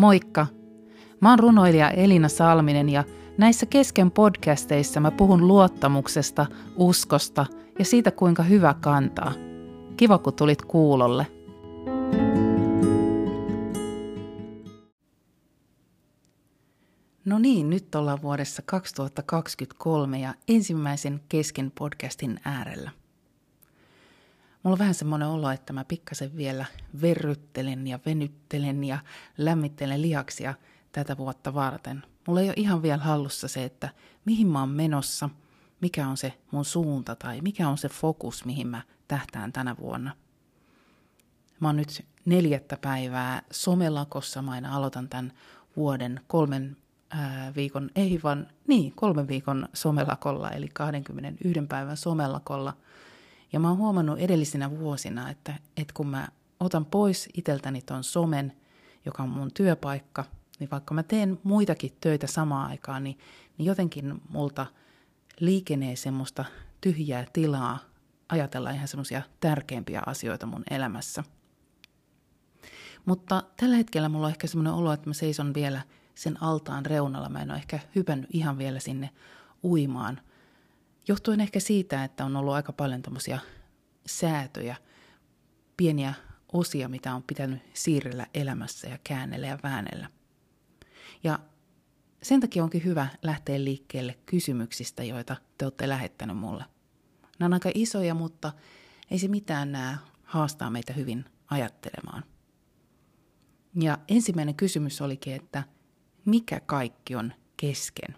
Moikka! Mä oon runoilija Elina Salminen ja näissä Kesken podcasteissa mä puhun luottamuksesta, uskosta ja siitä kuinka hyvä kantaa. Kiva kun tulit kuulolle. No niin, nyt ollaan vuodessa 2023 ja ensimmäisen Kesken podcastin äärellä. Mulla on vähän semmoinen olo, että mä pikkasen vielä verryttelen ja venyttelen ja lämmittelen lihaksia tätä vuotta varten. Mulla ei ole ihan vielä hallussa se, että mihin mä oon menossa, mikä on se mun suunta tai mikä on se fokus, mihin mä tähtään tänä vuonna. Mä oon nyt 4. päivää somelakossa, mä aina aloitan tämän vuoden 3 viikon somelakolla, eli 21 päivän somelakolla. Ja mä oon huomannut edellisinä vuosina, että kun mä otan pois iteltäni ton somen, joka on mun työpaikka, niin vaikka mä teen muitakin töitä samaan aikaan, niin jotenkin multa liikenee semmoista tyhjää tilaa ajatella ihan semmoisia tärkeimpiä asioita mun elämässä. Mutta tällä hetkellä mulla on ehkä semmoinen olo, että mä seison vielä sen altaan reunalla. Mä en ole ehkä hypännyt ihan vielä sinne uimaan. Johtuen ehkä siitä, että on ollut aika paljon tämmöisiä säätöjä, pieniä osia, mitä on pitänyt siirrellä elämässä ja käännellä ja väännellä. Ja sen takia onkin hyvä lähteä liikkeelle kysymyksistä, joita te olette lähettänyt mulle. Nämä on aika isoja, mutta ei se mitään, nämä haastaa meitä hyvin ajattelemaan. Ja ensimmäinen kysymys olikin, että mikä kaikki on kesken?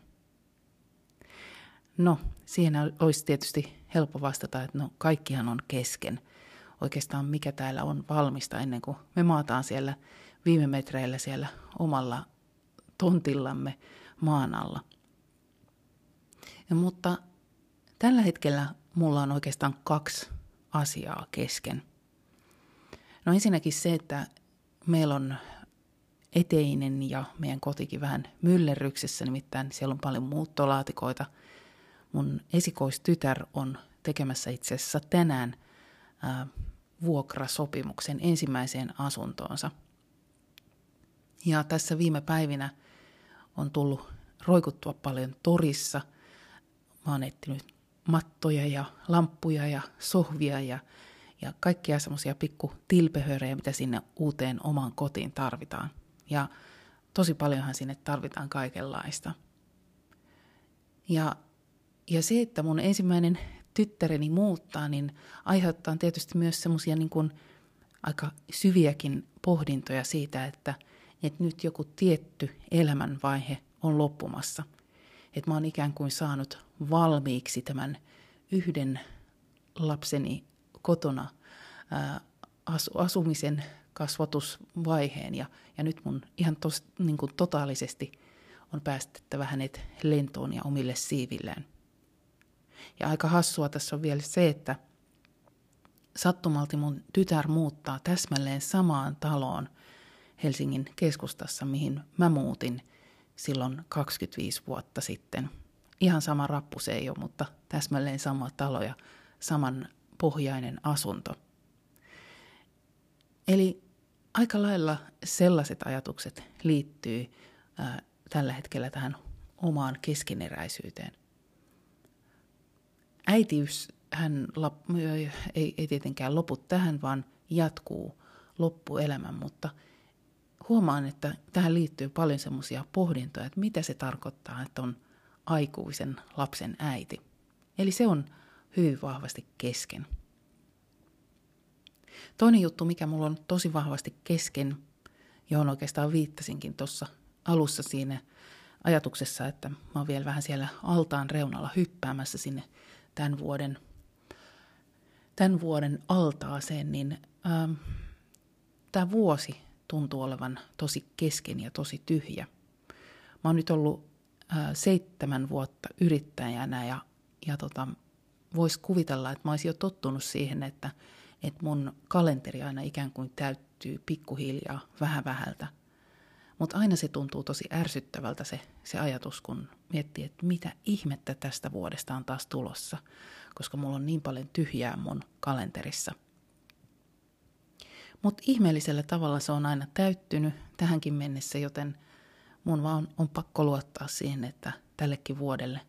No, siihen olisi tietysti helppo vastata, että no kaikkihan on kesken. Oikeastaan mikä täällä on valmista ennen kuin me maataan siellä viime metreillä siellä omalla tontillamme maan alla. Ja, mutta tällä hetkellä mulla on oikeastaan 2 asiaa kesken. No ensinnäkin se, että meillä on eteinen ja meidän kotikin vähän myllerryksessä, nimittäin siellä on paljon muuttolaatikoita. Mun esikoistytär on tekemässä itse asiassa tänään vuokrasopimuksen ensimmäiseen asuntoonsa. Ja tässä viime päivinä on tullut roikuttua paljon torissa. Mä oon etsinyt mattoja ja lamppuja ja sohvia ja kaikkia semmoisia pikku tilpehörejä, mitä sinne uuteen omaan kotiin tarvitaan. Ja tosi paljonhan sinne tarvitaan kaikenlaista. Ja se, että mun ensimmäinen tyttäreni muuttaa, niin aiheuttaa tietysti myös semmoisia niin kuin aika syviäkin pohdintoja siitä, että nyt joku tietty elämänvaihe on loppumassa. Että mä oon ikään kuin saanut valmiiksi tämän yhden lapseni kotona asumisen kasvatusvaiheen ja nyt mun ihan niin kuin totaalisesti on päästettävä hänet lentoon ja omille siivilleen. Ja aika hassua tässä on vielä se, että sattumalti mun tytär muuttaa täsmälleen samaan taloon Helsingin keskustassa, mihin mä muutin silloin 25 vuotta sitten. Ihan sama rappu se ei ole, mutta täsmälleen sama talo ja saman pohjainen asunto. Eli aika lailla sellaiset ajatukset liittyy tällä hetkellä tähän omaan keskeneräisyyteen. Äitiys hän ei tietenkään lopu tähän, vaan jatkuu loppuelämän, mutta huomaan, että tähän liittyy paljon semmoisia pohdintoja, että mitä se tarkoittaa, että on aikuisen lapsen äiti. Eli se on hyvin vahvasti kesken. Toinen juttu, mikä mulla on tosi vahvasti kesken, johon oikeastaan viittasinkin tuossa alussa siinä ajatuksessa, että mä oon vielä vähän siellä altaan reunalla hyppäämässä sinne tämän vuoden altaaseen, niin tämä vuosi tuntuu olevan tosi kesken ja tosi tyhjä. Mä oon nyt ollut 7 vuotta yrittäjänä ja vois kuvitella, että mä olisin jo tottunut siihen, että mun kalenteri aina ikään kuin täyttyy pikkuhiljaa vähän vähältä. Mutta aina se tuntuu tosi ärsyttävältä se ajatus, kun miettii, että mitä ihmettä tästä vuodesta on taas tulossa, koska mulla on niin paljon tyhjää mun kalenterissa. Mutta ihmeellisellä tavalla se on aina täyttynyt tähänkin mennessä, joten mun vaan on pakko luottaa siihen, että tällekin vuodelle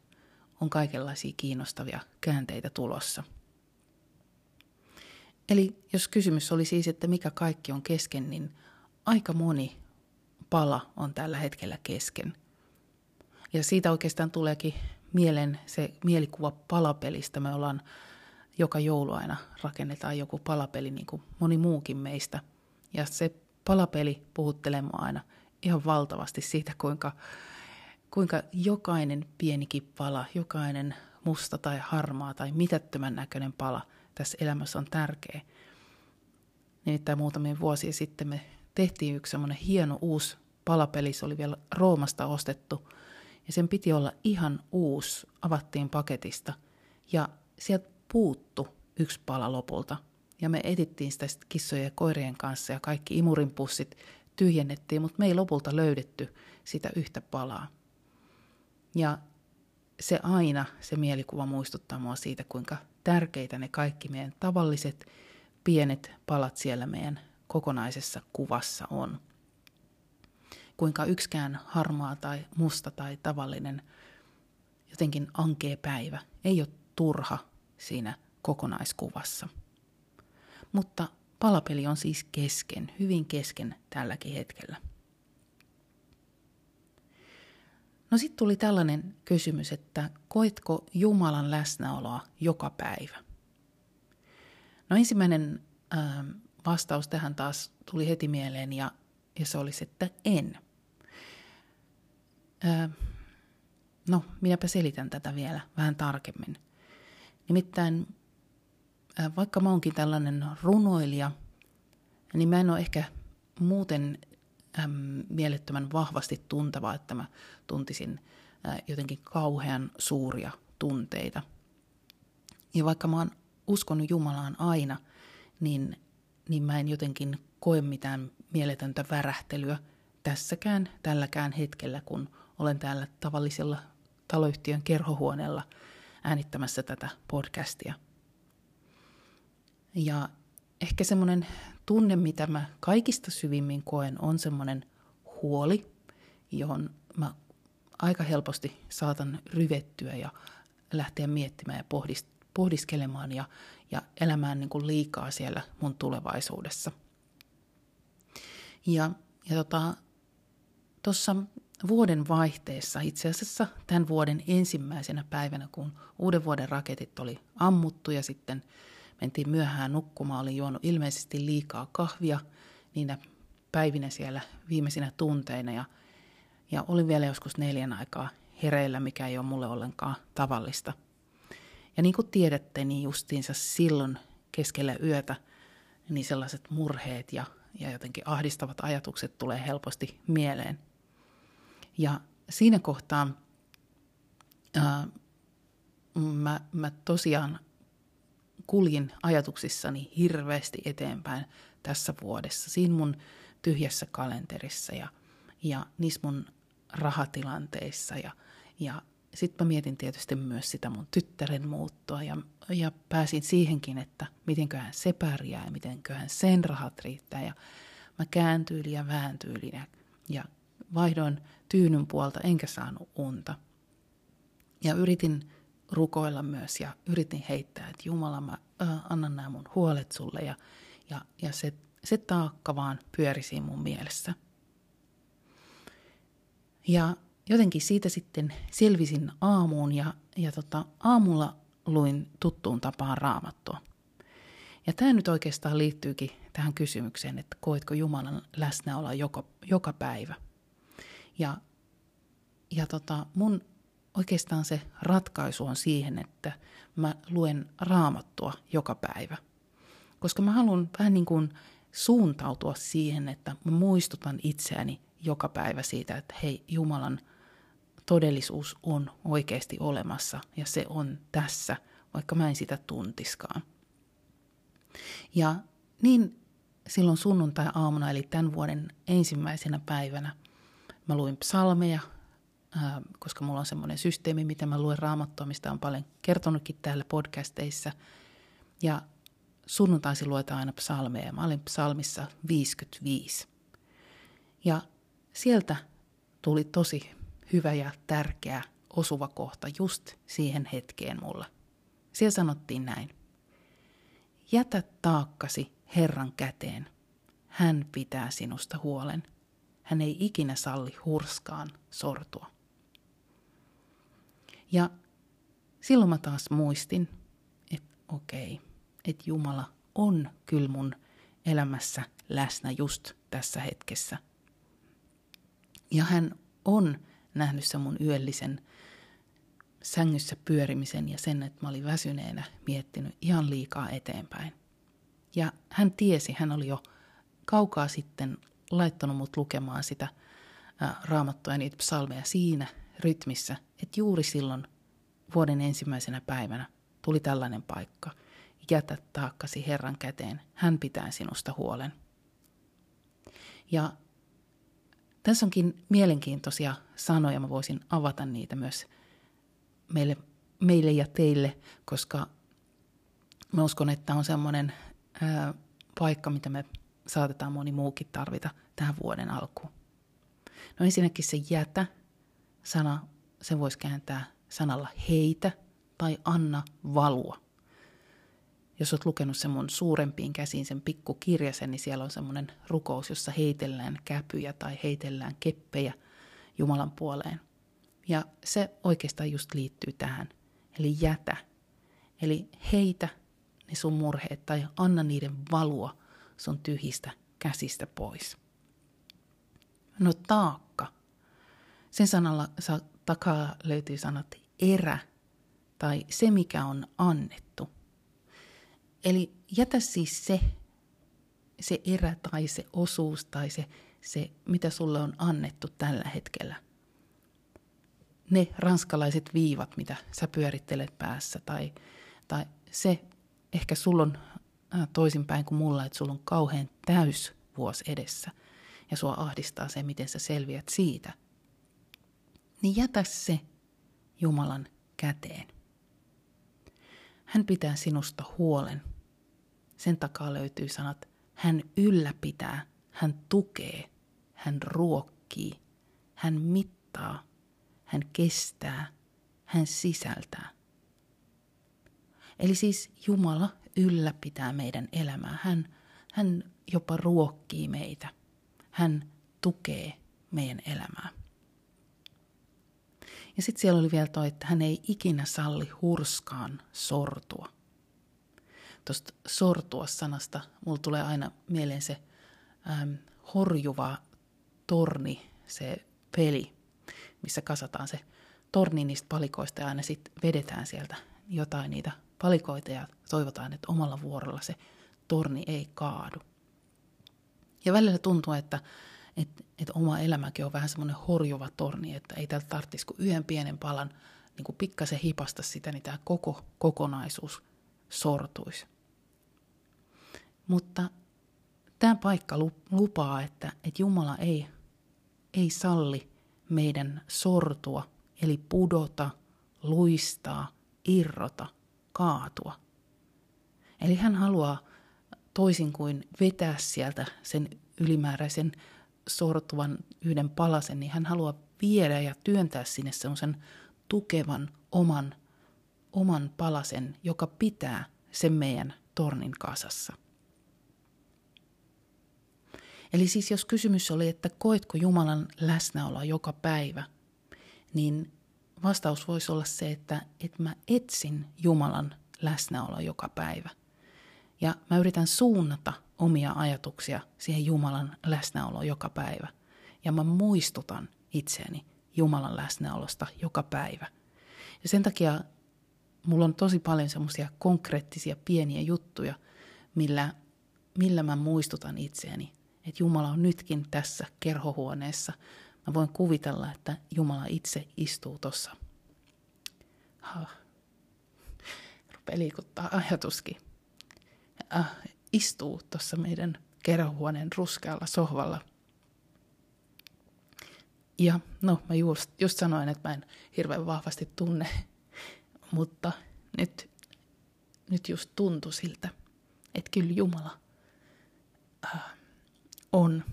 on kaikenlaisia kiinnostavia käänteitä tulossa. Eli jos kysymys oli siis, että mikä kaikki on kesken, niin aika moni pala on tällä hetkellä kesken. Ja siitä oikeastaan tuleekin mieleen se mielikuva palapelistä. Me ollaan joka joulu aina rakennetaan joku palapeli, niin kuin moni muukin meistä. Ja se palapeli puhuttelee mua aina ihan valtavasti siitä, kuinka jokainen pienikin pala, jokainen musta tai harmaa tai mitättömän näköinen pala tässä elämässä on tärkeä. Nimittäin muutamia vuosia sitten me tehtiin yksi semmoinen hieno uusi palapeli, se oli vielä Roomasta ostettu. Ja sen piti olla ihan uusi, avattiin paketista ja sieltä puuttu yksi pala lopulta. Ja me etittiin sitä kissojen ja koirien kanssa ja kaikki imurinpussit tyhjennettiin, mutta me ei lopulta löydetty sitä yhtä palaa. Ja se aina, se mielikuva muistuttaa mua siitä, kuinka tärkeitä ne kaikki meidän tavalliset pienet palat siellä meidän kokonaisessa kuvassa on. Kuinka yksikään harmaa tai musta tai tavallinen jotenkin ankea päivä ei ole turha siinä kokonaiskuvassa. Mutta palapeli on siis kesken, hyvin kesken tälläkin hetkellä. No sitten tuli tällainen kysymys, että koetko Jumalan läsnäoloa joka päivä? No ensimmäinen vastaus tähän taas tuli heti mieleen ja se olisi, että en. No, minäpä selitän tätä vielä vähän tarkemmin. Nimittäin, vaikka mä oonkin tällainen runoilija, niin mä en ole ehkä muuten mielettömän vahvasti tuntava, että mä tuntisin jotenkin kauhean suuria tunteita. Ja vaikka mä oon uskonut Jumalaan aina, niin mä en jotenkin koe mitään mieletöntä värähtelyä tälläkään hetkellä, kun olen täällä tavallisella taloyhtiön kerhohuoneella äänittämässä tätä podcastia. Ja ehkä semmoinen tunne, mitä mä kaikista syvimmin koen, on semmoinen huoli, johon mä aika helposti saatan ryvettyä ja lähteä miettimään ja pohdiskelemaan ja elämään niin kuin liikaa siellä mun tulevaisuudessa. Ja tuossa vuoden vaihteessa, itse asiassa tämän vuoden ensimmäisenä päivänä, kun uuden vuoden raketit oli ammuttu ja sitten mentiin myöhään nukkumaan, olin juonut ilmeisesti liikaa kahvia niinä päivinä siellä viimeisinä tunteina ja olin vielä joskus 4 aikaa hereillä, mikä ei ole mulle ollenkaan tavallista. Ja niin kuin tiedätte, niin justiinsa silloin keskellä yötä niin sellaiset murheet ja jotenkin ahdistavat ajatukset tulee helposti mieleen. Ja siinä kohtaa mä tosiaan kuljin ajatuksissani hirveästi eteenpäin tässä vuodessa, siinä mun tyhjässä kalenterissa ja niissä mun rahatilanteissa. Ja sitten mä mietin tietysti myös sitä mun tyttären muuttoa ja pääsin siihenkin, että mitenköhän se pärjää ja mitenköhän sen rahat riittää. Ja mä kääntyilin ja vääntyilin ja vaihdoin tyynyn puolta enkä saanut unta. Ja yritin rukoilla myös ja yritin heittää, että Jumala, mä annan nämä mun huolet sulle ja se taakka vaan pyörisi mun mielessä. Ja jotenkin siitä sitten selvisin aamuun ja aamulla luin tuttuun tapaan Raamattua. Ja tämä nyt oikeastaan liittyykin tähän kysymykseen, että koetko Jumalan läsnäoloa joka päivä. Ja mun oikeastaan se ratkaisu on siihen, että mä luen Raamattua joka päivä. Koska mä haluan vähän niin kuin suuntautua siihen, että mä muistutan itseäni joka päivä siitä, että hei, Jumalan todellisuus on oikeasti olemassa ja se on tässä, vaikka mä en sitä tuntiskaan. Ja niin silloin sunnuntai-aamuna, eli tämän vuoden ensimmäisenä päivänä, mä luin psalmeja, koska mulla on semmoinen systeemi, mitä mä luen Raamattua, mistä on paljon kertonutkin täällä podcasteissa. Ja sunnuntaisin luetaan aina psalmeja. Mä olin psalmissa 55. Ja sieltä tuli tosi hyvä ja tärkeä osuva kohta just siihen hetkeen mulla. Siellä sanottiin näin. Jätä taakkasi Herran käteen. Hän pitää sinusta huolen. Hän ei ikinä salli hurskaan sortua. Ja silloin mä taas muistin, että okei, että Jumala on kyllä mun elämässä läsnä just tässä hetkessä. Ja hän on nähnyt sen mun yöllisen sängyssä pyörimisen ja sen, että mä olin väsyneenä miettinyt ihan liikaa eteenpäin. Ja hän tiesi, hän oli jo kaukaa sitten laittanut mut lukemaan sitä raamattua ja niitä psalmeja siinä rytmissä, että juuri silloin vuoden ensimmäisenä päivänä tuli tällainen paikka. Jätä taakkasi Herran käteen, hän pitää sinusta huolen. Ja tässä onkin mielenkiintoisia sanoja, mä voisin avata niitä myös meille ja teille, koska mä uskon, että on semmoinen paikka, mitä me saatetaan moni muukin tarvita tähän vuoden alkuun. No ensinnäkin se jätä sana, sen voisi kääntää sanalla heitä tai anna valua. Jos olet lukenut sen mun suurempiin käsiin sen pikkukirjasen, niin siellä on semmoinen rukous, jossa heitellään käpyjä tai heitellään keppejä Jumalan puoleen. Ja se oikeastaan just liittyy tähän, eli jätä. Eli heitä ne sun murheet tai anna niiden valua sun tyhjistä käsistä pois. No taakka. Sen sanalla takaa löytyy sanat erä tai se, mikä on annettu. Eli jätä siis se erä tai se osuus tai se, mitä sulle on annettu tällä hetkellä. Ne ranskalaiset viivat, mitä sä pyörittelet päässä tai se, ehkä sulla on toisinpäin kuin mulla, että sulla on kauhean täysvuosi edessä ja sua ahdistaa se, miten sä selviät siitä. Niin jätä se Jumalan käteen. Hän pitää sinusta huolen. Sen takaa löytyy sanat, hän ylläpitää, hän tukee, hän ruokkii, hän mittaa, hän kestää, hän sisältää. Eli siis Jumala ylläpitää meidän elämää. Hän jopa ruokkii meitä. Hän tukee meidän elämää. Ja sitten siellä oli vielä toi, että hän ei ikinä salli hurskaan sortua. Tuosta sortua-sanasta mulla tulee aina mieleen se horjuva torni, se peli, missä kasataan se torni niistä palikoista ja aina sitten vedetään sieltä jotain niitä palikoita ja toivotaan, että omalla vuorolla se torni ei kaadu. Ja välillä tuntuu, että oma elämäkin on vähän semmoinen horjuva torni, että ei tältä tarvitsisi kuin yhden pienen palan, niin kuin pikkasen hipasta sitä, niin tämä koko kokonaisuus sortuisi. Mutta tämä paikka lupaa, että Jumala ei salli meidän sortua, eli pudota, luistaa, irrota, kaatua. Eli hän haluaa toisin kuin vetää sieltä sen ylimääräisen sortuvan yhden palasen, niin hän haluaa viedä ja työntää sinne semmoisen tukevan oman palasen, joka pitää sen meidän tornin kasassa. Eli siis jos kysymys oli, että koetko Jumalan läsnäoloa joka päivä, niin vastaus voisi olla se, että mä etsin Jumalan läsnäoloa joka päivä. Ja mä yritän suunnata omia ajatuksia siihen Jumalan läsnäoloon joka päivä. Ja mä muistutan itseäni Jumalan läsnäolosta joka päivä. Ja sen takia mulla on tosi paljon semmoisia konkreettisia pieniä juttuja, millä mä muistutan itseäni. Että Jumala on nytkin tässä kerhohuoneessa. Mä voin kuvitella, että Jumala itse istuu tuossa. Rupee liikuttaa ajatuskin. Istuu tuossa meidän kerhohuoneen ruskealla sohvalla. Ja no, mä just sanoin, että mä en hirveän vahvasti tunne, mutta nyt just tuntui siltä, että kyllä Jumala on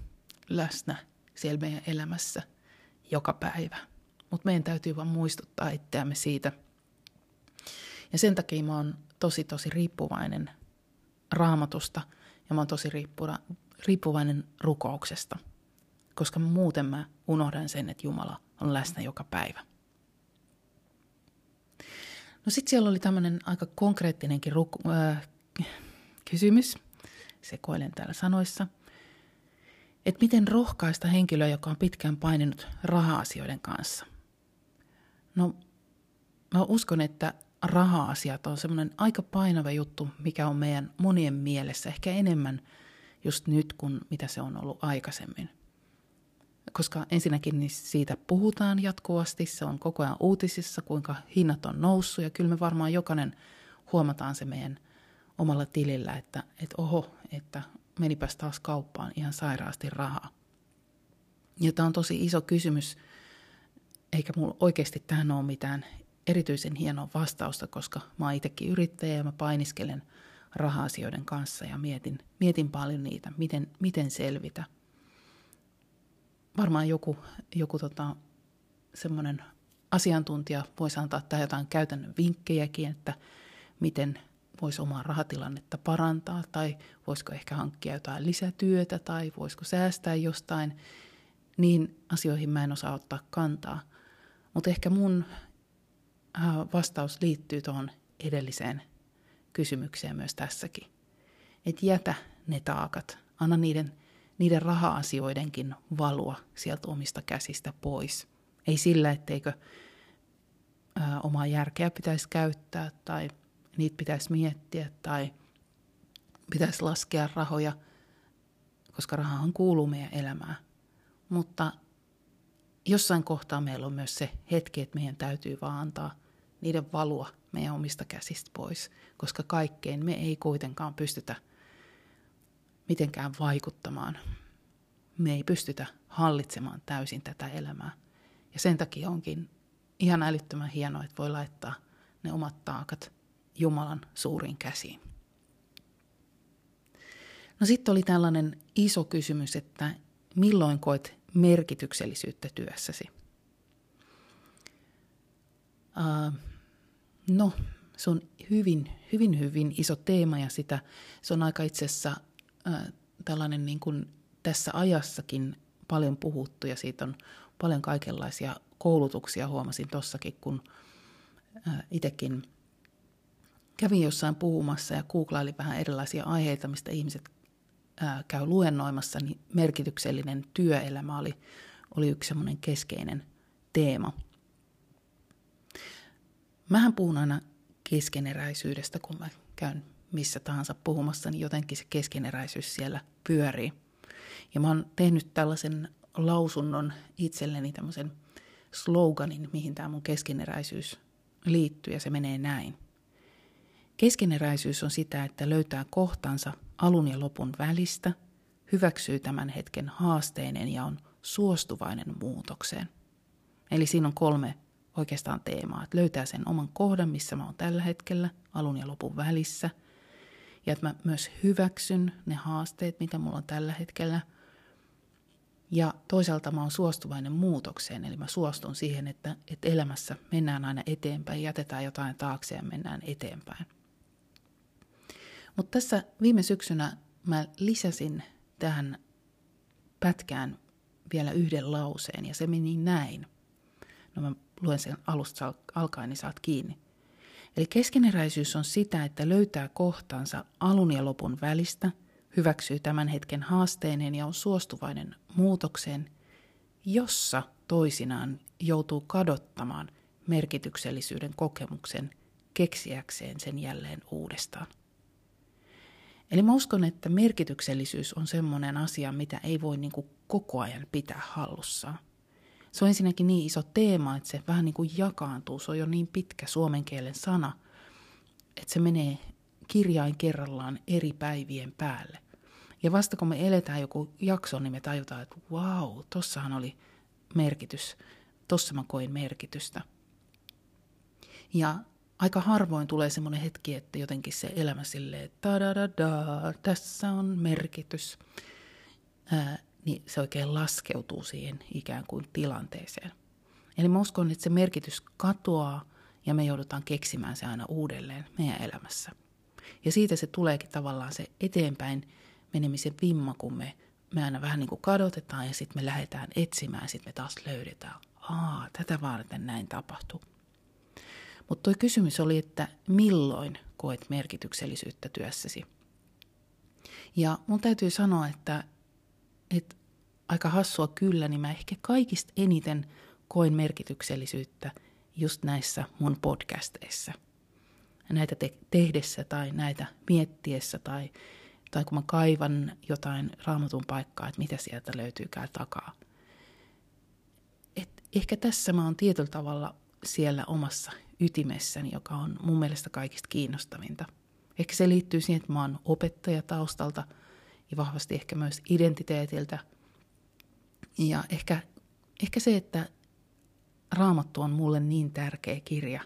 läsnä siellä meidän elämässä joka päivä. Mutta meidän täytyy vaan muistuttaa itseämme siitä. Ja sen takia mä oon tosi riippuvainen Raamatusta ja mä oon tosi riippuvainen rukouksesta. Koska muuten mä unohdan sen, että Jumala on läsnä joka päivä. No sit siellä oli tämmönen aika konkreettinenkin kysymys, sekoilen täällä sanoissa, että miten rohkaista henkilöä, joka on pitkään paininut raha-asioiden kanssa. No mä uskon, että raha-asiat on semmoinen aika painava juttu, mikä on meidän monien mielessä, ehkä enemmän just nyt kuin mitä se on ollut aikaisemmin. Koska ensinnäkin niin siitä puhutaan jatkuvasti, se on koko ajan uutisissa, kuinka hinnat on noussut ja kyllä me varmaan jokainen huomataan se meidän omalla tilillä, että oho, että menipäs taas kauppaan ihan sairaasti rahaa. Ja tämä on tosi iso kysymys, eikä mulla oikeasti tähän ole mitään erityisen hienoa vastausta, koska mä oon itsekin yrittäjä ja mä painiskelen raha-asioiden kanssa ja mietin paljon niitä, miten selvitä. Varmaan joku semmoinen asiantuntija voisi antaa tähän jotain käytännön vinkkejäkin, että miten voisi omaa rahatilannetta parantaa tai voisiko ehkä hankkia jotain lisätyötä tai voisiko säästää jostain. Niin asioihin mä en osaa ottaa kantaa. Mutta ehkä mun vastaus liittyy tuohon edelliseen kysymykseen myös tässäkin. Et jätä ne taakat, anna niiden raha-asioidenkin valua sieltä omista käsistä pois. Ei sillä, etteikö omaa järkeä pitäisi käyttää tai niitä pitäisi miettiä tai pitäisi laskea rahoja, koska rahahan kuuluu meidän elämään. Mutta jossain kohtaa meillä on myös se hetki, että meidän täytyy vaan antaa niiden valua meidän omista käsistä pois, koska kaikkeen me ei kuitenkaan pystytä mitenkään vaikuttamaan. Me ei pystytä hallitsemaan täysin tätä elämää. Ja sen takia onkin ihan älyttömän hienoa, että voi laittaa ne omat taakat Jumalan suuriin käsiin. No sitten oli tällainen iso kysymys, että milloin koet merkityksellisyyttä työssäsi? No, se on hyvin iso teema ja se on aika itse asiassa tällainen niin kuin tässä ajassakin paljon puhuttu ja siitä on paljon kaikenlaisia koulutuksia. Huomasin tossakin, kun itsekin kävin jossain puhumassa ja googlailin vähän erilaisia aiheita, mistä ihmiset käy luennoimassa, niin merkityksellinen työelämä oli yksi semmoinen keskeinen teema. Mähän puhun aina keskeneräisyydestä, kun mä käyn missä tahansa puhumassa, niin jotenkin se keskeneräisyys siellä pyörii. Ja mä oon tehnyt tällaisen lausunnon itselleni, tämmöisen sloganin, mihin tämä mun keskeneräisyys liittyy, ja se menee näin. Keskeneräisyys on sitä, että löytää kohtansa alun ja lopun välistä, hyväksyy tämän hetken haasteinen ja on suostuvainen muutokseen. Eli siinä on kolme oikeastaan teemaa, että löytää sen oman kohdan, missä mä oon tällä hetkellä, alun ja lopun välissä, ja että mä myös hyväksyn ne haasteet, mitä mulla on tällä hetkellä. Ja toisaalta mä oon suostuvainen muutokseen, eli mä suostun siihen, että elämässä mennään aina eteenpäin, jätetään jotain taakse ja mennään eteenpäin. Mutta tässä viime syksynä mä lisäsin tähän pätkään vielä yhden lauseen, ja se meni näin. No mä luen sen alusta alkaen, niin saat kiinni. Eli keskeneräisyys on sitä, että löytää kohtaansa alun ja lopun välistä, hyväksyy tämän hetken haasteineen ja on suostuvainen muutokseen, jossa toisinaan joutuu kadottamaan merkityksellisyyden kokemuksen keksiäkseen sen jälleen uudestaan. Eli mä uskon, että merkityksellisyys on semmoinen asia, mitä ei voi niin kuin koko ajan pitää hallussaan. Se on ensinnäkin niin iso teema, että se vähän niin kuin jakaantuu. Se on jo niin pitkä suomen kielen sana, että se menee kirjain kerrallaan eri päivien päälle. Ja vasta kun me eletään joku jakso, niin me tajutaan, että vau, tossahan oli merkitys. Tossa mä koin merkitystä. Ja aika harvoin tulee semmoinen hetki, että jotenkin se elämä silleen, että tässä on merkitys, niin se oikein laskeutuu siihen ikään kuin tilanteeseen. Eli mä uskon, että se merkitys katoaa ja me joudutaan keksimään se aina uudelleen meidän elämässä. Ja siitä se tuleekin tavallaan se eteenpäin menemisen vimma, kun me aina vähän niin kuin kadotetaan ja sitten me lähdetään etsimään ja sitten me taas löydetään. Tätä varten näin tapahtuu. Mutta tuo kysymys oli, että milloin koet merkityksellisyyttä työssäsi? Ja mun täytyy sanoa, että aika hassua kyllä, niin mä ehkä kaikista eniten koen merkityksellisyyttä just näissä mun podcasteissa. Näitä tehdessä tai näitä miettiessä tai kun mä kaivan jotain Raamatun paikkaa, että mitä sieltä löytyykään takaa. Et ehkä tässä mä oon tietyllä tavalla siellä omassa ytimessäni, joka on mun mielestä kaikista kiinnostavinta. Ehkä se liittyy siihen, että mä oon opettaja taustalta ja vahvasti ehkä myös identiteetiltä. Ja ehkä se, että Raamattu on mulle niin tärkeä kirja.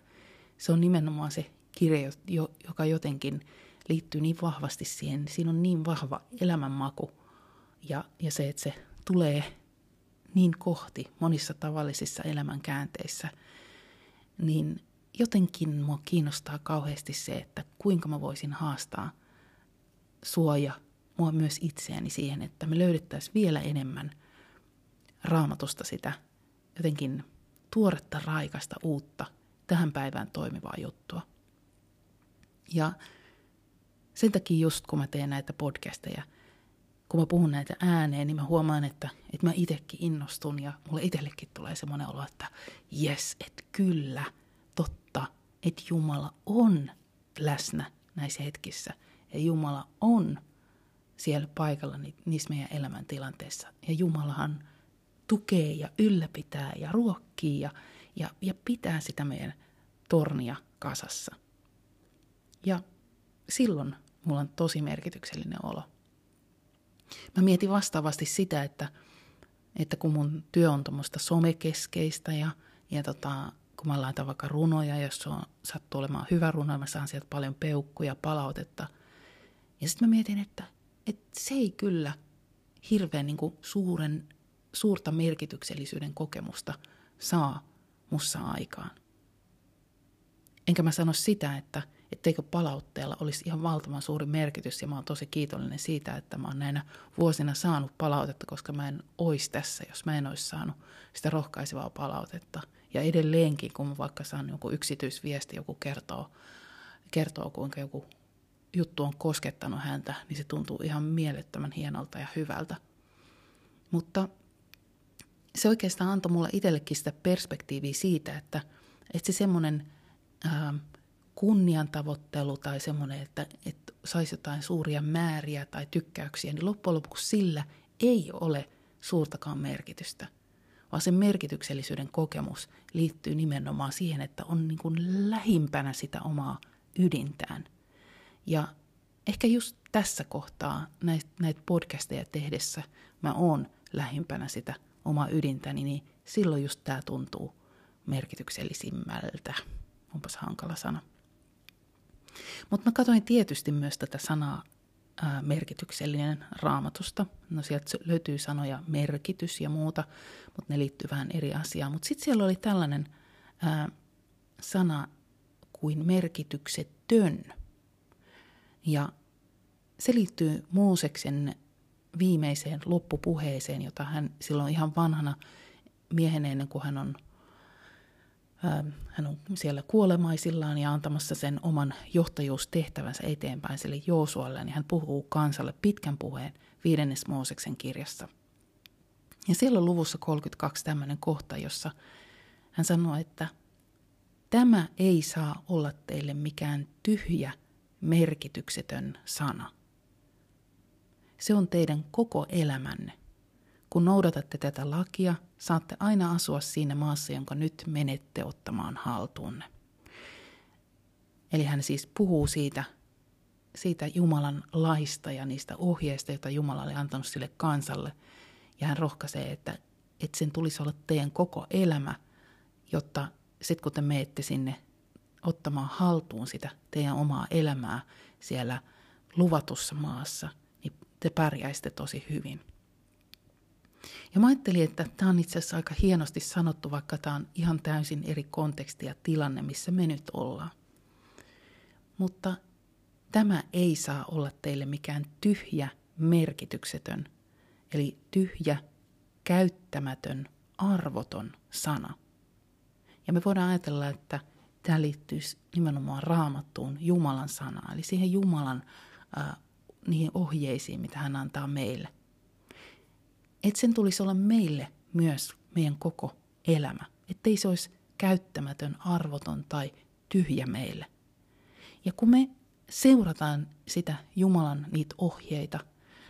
Se on nimenomaan se kirja, joka jotenkin liittyy niin vahvasti siihen. Siinä on niin vahva elämänmaku ja se, että se tulee niin kohti monissa tavallisissa elämänkäänteissä, niin jotenkin mua kiinnostaa kauheasti se, että kuinka mä voisin haastaa suoja mua myös itseäni siihen, että me löydettäisiin vielä enemmän Raamatusta sitä jotenkin tuoretta, raikasta, uutta, tähän päivään toimivaa juttua. Ja sen takia just kun mä teen näitä podcasteja, kun mä puhun näitä ääneen, niin mä huomaan, että mä itsekin innostun ja mulle itsellekin tulee semmoinen olo, että jes, että kyllä, totta, että Jumala on läsnä näissä hetkissä ja Jumala on siellä paikalla niissä meidän elämäntilanteissa ja Jumalahan tukee ja ylläpitää ja ruokkii ja pitää sitä meidän tornia kasassa. Ja silloin mulla on tosi merkityksellinen olo. Mä mietin vastaavasti sitä, että kun mun työ on tuommoista somekeskeistä ja kun mä laitan vaikka runoja, jos se sattuu olemaan hyvä runo, mä saan sieltä paljon peukkuja, palautetta. Ja sitten mä mietin, että se ei kyllä hirveän niin kuin suurta merkityksellisyyden kokemusta saa mussa aikaan. Enkä mä sano sitä, etteikö palautteella olisi ihan valtavan suuri merkitys, ja mä oon tosi kiitollinen siitä, että mä oon näinä vuosina saanut palautetta, koska mä en ois tässä, jos mä en ois saanut sitä rohkaisevaa palautetta. Ja edelleenkin, kun mä vaikka saan joku yksityisviesti, joku kertoo kuinka joku juttu on koskettanut häntä, niin se tuntuu ihan mielettömän hienolta ja hyvältä. Mutta se oikeastaan antoi mulle itsellekin sitä perspektiiviä siitä, että se semmoinen kunniantavoittelu tai semmoinen, että saisi jotain suuria määriä tai tykkäyksiä, niin loppujen lopuksi sillä ei ole suurtakaan merkitystä, vaan sen merkityksellisyyden kokemus liittyy nimenomaan siihen, että on niin kuin lähimpänä sitä omaa ydintään. Ja ehkä just tässä kohtaa näitä podcasteja tehdessä mä oon lähimpänä sitä omaa ydintäni, niin silloin just tämä tuntuu merkityksellisimmältä. Onpas hankala sana. Mutta mä katsoin tietysti myös tätä sanaa merkityksellinen Raamatusta. No sieltä löytyy sanoja merkitys ja muuta, mutta ne liittyy vähän eri asiaan. Mutta sitten siellä oli tällainen sana kuin merkityksetön. Ja se liittyy Mooseksen viimeiseen loppupuheeseen, jota hän silloin ihan vanhana miehenä ennen kuin hän on siellä kuolemaisillaan ja antamassa sen oman johtajuustehtävänsä eteenpäin sille Joosualle, niin hän puhuu kansalle pitkän puheen 5. Mooseksen kirjassa. Ja siellä on luvussa 32 tämmöinen kohta, jossa hän sanoo, että tämä ei saa olla teille mikään tyhjä, merkityksetön sana. Se on teidän koko elämänne. Kun noudatatte tätä lakia, saatte aina asua siinä maassa, jonka nyt menette ottamaan haltuunne. Eli hän siis puhuu siitä Jumalan laista ja niistä ohjeista, joita Jumala oli antanut sille kansalle. Ja hän rohkaisee, että sen tulisi olla teidän koko elämä, jotta sitten kun te menette sinne ottamaan haltuun sitä teidän omaa elämää siellä luvatussa maassa, niin te pärjäisitte tosi hyvin. Ja mä ajattelin, että tämä on itse asiassa aika hienosti sanottu, vaikka tämä on ihan täysin eri konteksti ja tilanne, missä me nyt ollaan. Mutta tämä ei saa olla teille mikään tyhjä, merkityksetön, eli tyhjä, käyttämätön, arvoton sana. Ja me voidaan ajatella, että tämä liittyisi nimenomaan Raamattuun, Jumalan sanaan, eli siihen Jumalan niihin ohjeisiin, mitä hän antaa meille. Että sen tulisi olla meille myös meidän koko elämä, ettei se olisi käyttämätön, arvoton tai tyhjä meille. Ja kun me seurataan sitä Jumalan niitä ohjeita,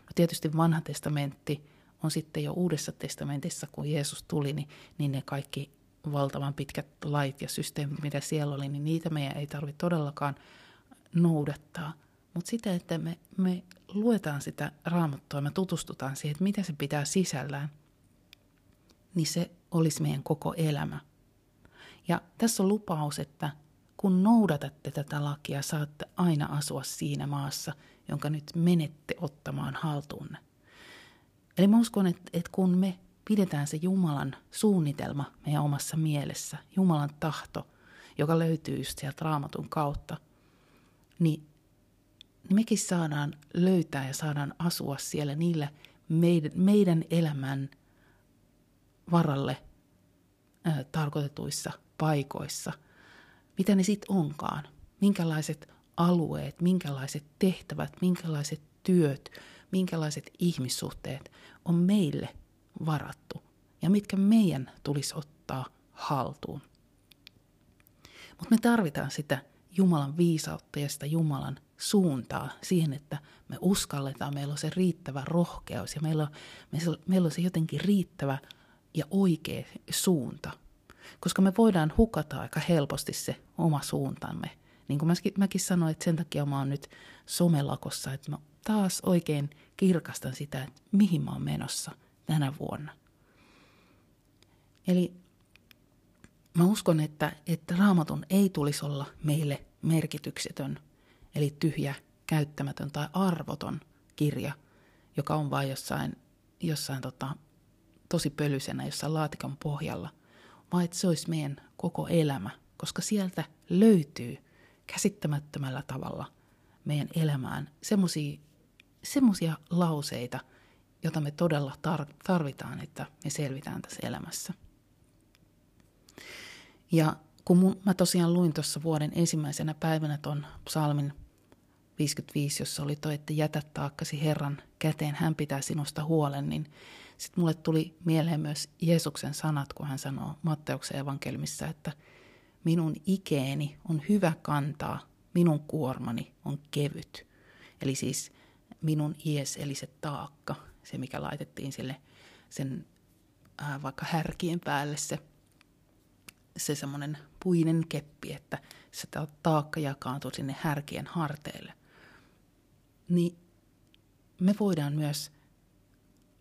no tietysti Vanha testamentti on sitten jo Uudessa testamentissa, kun Jeesus tuli, niin ne kaikki valtavan pitkät lait ja systeemit, mitä siellä oli, niin niitä meidän ei tarvitse todellakaan noudattaa. Mutta sitä, että me luetaan sitä Raamattua, me tutustutaan siihen, että mitä se pitää sisällään, niin se olisi meidän koko elämä. Ja tässä on lupaus, että kun noudatatte tätä lakia, saatte aina asua siinä maassa, jonka nyt menette ottamaan haltuunne. Eli mä uskon, että kun me pidetään se Jumalan suunnitelma meidän omassa mielessä, Jumalan tahto, joka löytyy just sieltä Raamatun kautta, niin mekin saadaan löytää ja saadaan asua siellä niillä meidän elämän varalle tarkoitetuissa paikoissa. Mitä ne sitten onkaan? Minkälaiset alueet, minkälaiset tehtävät, minkälaiset työt, minkälaiset ihmissuhteet on meille varattu ja mitkä meidän tulisi ottaa haltuun. Mutta me tarvitaan sitä Jumalan viisautta ja sitä Jumalan suuntaa siihen, että me uskalletaan, meillä on se riittävä rohkeus ja meillä on se jotenkin riittävä ja oikea suunta. Koska me voidaan hukata aika helposti se oma suuntamme. Niin kuin mäkin sanoin, että sen takia mä oon nyt somelakossa, että mä taas oikein kirkastan sitä, että mihin mä oon menossa tänä vuonna. Eli mä uskon, että Raamatun ei tulisi olla meille merkityksetön, eli tyhjä, käyttämätön tai arvoton kirja, joka on vain jossain tosi pölyisenä jossain laatikon pohjalla, vaan että se olisi meidän koko elämä, koska sieltä löytyy käsittämättömällä tavalla meidän elämään semmoisia lauseita, joita me todella tarvitaan, että me selvitään tässä elämässä. Ja kun mä tosiaan luin tuossa vuoden ensimmäisenä päivänä ton psalmin 55, jossa oli toi, että jätä taakkasi Herran käteen, hän pitää sinusta huolen, niin sitten mulle tuli mieleen myös Jeesuksen sanat, kun hän sanoo Matteuksen evankeliumissa, että minun ikeeni on hyvä kantaa, minun kuormani on kevyt. Eli siis minun ies, eli se taakka, se mikä laitettiin sille sen vaikka härkien päälle se semmoinen puinen keppi, että se taakka jakaantuu sinne härkien harteille, niin me voidaan myös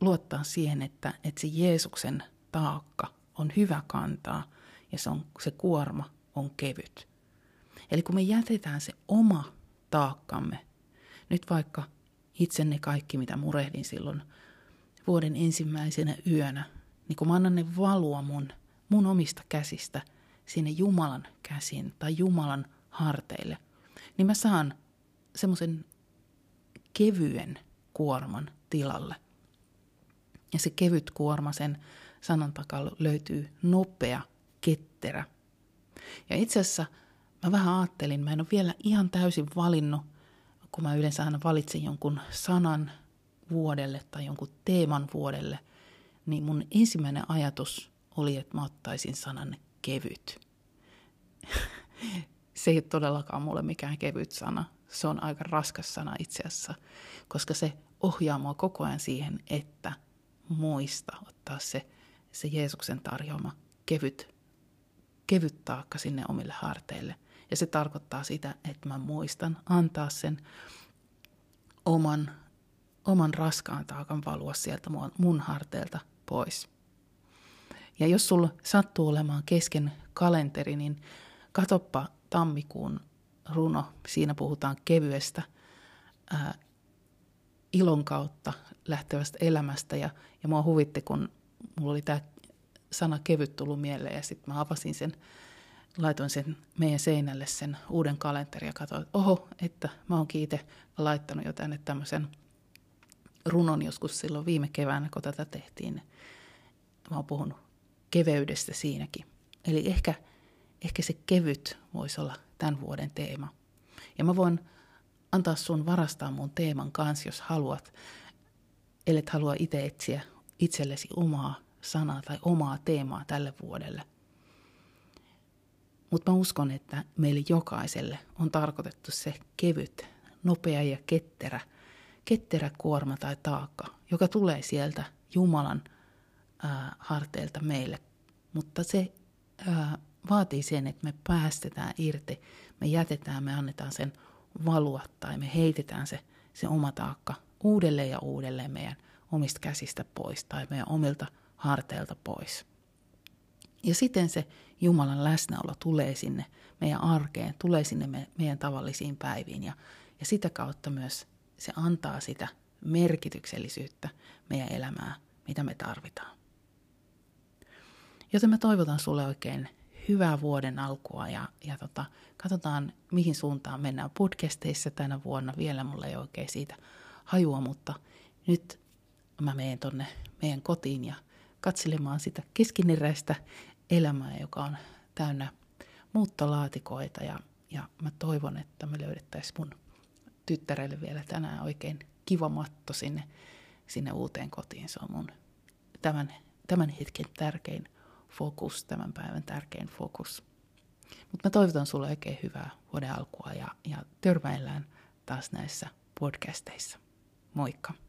luottaa siihen, että se Jeesuksen taakka on hyvä kantaa ja se kuorma on kevyt. Eli kun me jätetään se oma taakkamme, nyt vaikka itse ne kaikki, mitä murehdin silloin vuoden ensimmäisenä yönä, niin kun mä annan ne valua mun omista käsistä sinne Jumalan käsiin tai Jumalan harteille, niin mä saan semmoisen kevyen kuorman tilalle. Ja se kevyt kuorma, sen sanan takaa löytyy nopea, ketterä. Ja itse asiassa mä vähän ajattelin, mä en ole vielä ihan täysin valinnut, kun mä yleensä aina valitsin jonkun sanan vuodelle tai jonkun teeman vuodelle, niin mun ensimmäinen ajatus oli, että mä ottaisin sanan kevyt. Se ei ole todellakaan mulle mikään kevyt sana. Se on aika raskas sana itse asiassa, koska se ohjaa mua koko ajan siihen, että muista ottaa se Jeesuksen tarjoama kevyt taakka sinne omille harteille. Ja se tarkoittaa sitä, että mä muistan antaa sen oman raskaan taakan valua sieltä mun harteilta pois. Ja jos sulla sattuu olemaan kesken kalenteri, niin katoppa tammikuun runo. Siinä puhutaan kevyestä ilon kautta lähtevästä elämästä. Ja mua huvitti, kun mulla oli tämä sana kevyt tullut mieleen ja sitten mä avasin sen, laitoin sen meidän seinälle sen uuden kalenterin ja katsoin, että oho, että mä oonkin itse laittanut jo tänne tämmöisen runon joskus silloin viime keväänä, kun tätä tehtiin. Mä oon puhunut keveydestä siinäkin. Eli ehkä se kevyt voisi olla tämän vuoden teema. Ja mä voin antaa sun varastaa mun teeman kanssa, jos haluat. Ellet halua itse etsiä itsellesi omaa sanaa tai omaa teemaa tälle vuodelle. Mutta mä uskon, että meille jokaiselle on tarkoitettu se kevyt, nopea ja ketterä kuorma tai taakka, joka tulee sieltä Jumalan harteilta meille. Mutta se vaatii sen, että me päästetään irti, me jätetään, me annetaan sen valua tai me heitetään se oma taakka uudelleen ja uudelleen meidän omista käsistä pois tai meidän omilta harteilta pois. Ja siten se Jumalan läsnäolo tulee sinne meidän arkeen, tulee sinne meidän tavallisiin päiviin ja sitä kautta myös se antaa sitä merkityksellisyyttä meidän elämää, mitä me tarvitaan. Joten mä toivotan sulle oikein hyvää vuoden alkua ja katsotaan, mihin suuntaan mennään podcasteissa tänä vuonna. Vielä mulla ei oikein siitä hajua, mutta nyt mä menen tonne meidän kotiin ja katselemaan sitä keskineräistä elämää, joka on täynnä muuttolaatikoita ja mä toivon, että me löydettäisiin mun tyttärelle vielä tänään oikein kiva matto sinne uuteen kotiin. Se on mun tämän hetken tärkein fokus, tämän päivän tärkein fokus. Mutta mä toivotan sulle oikein hyvää vuoden alkua ja törmäillään taas näissä podcasteissa. Moikka!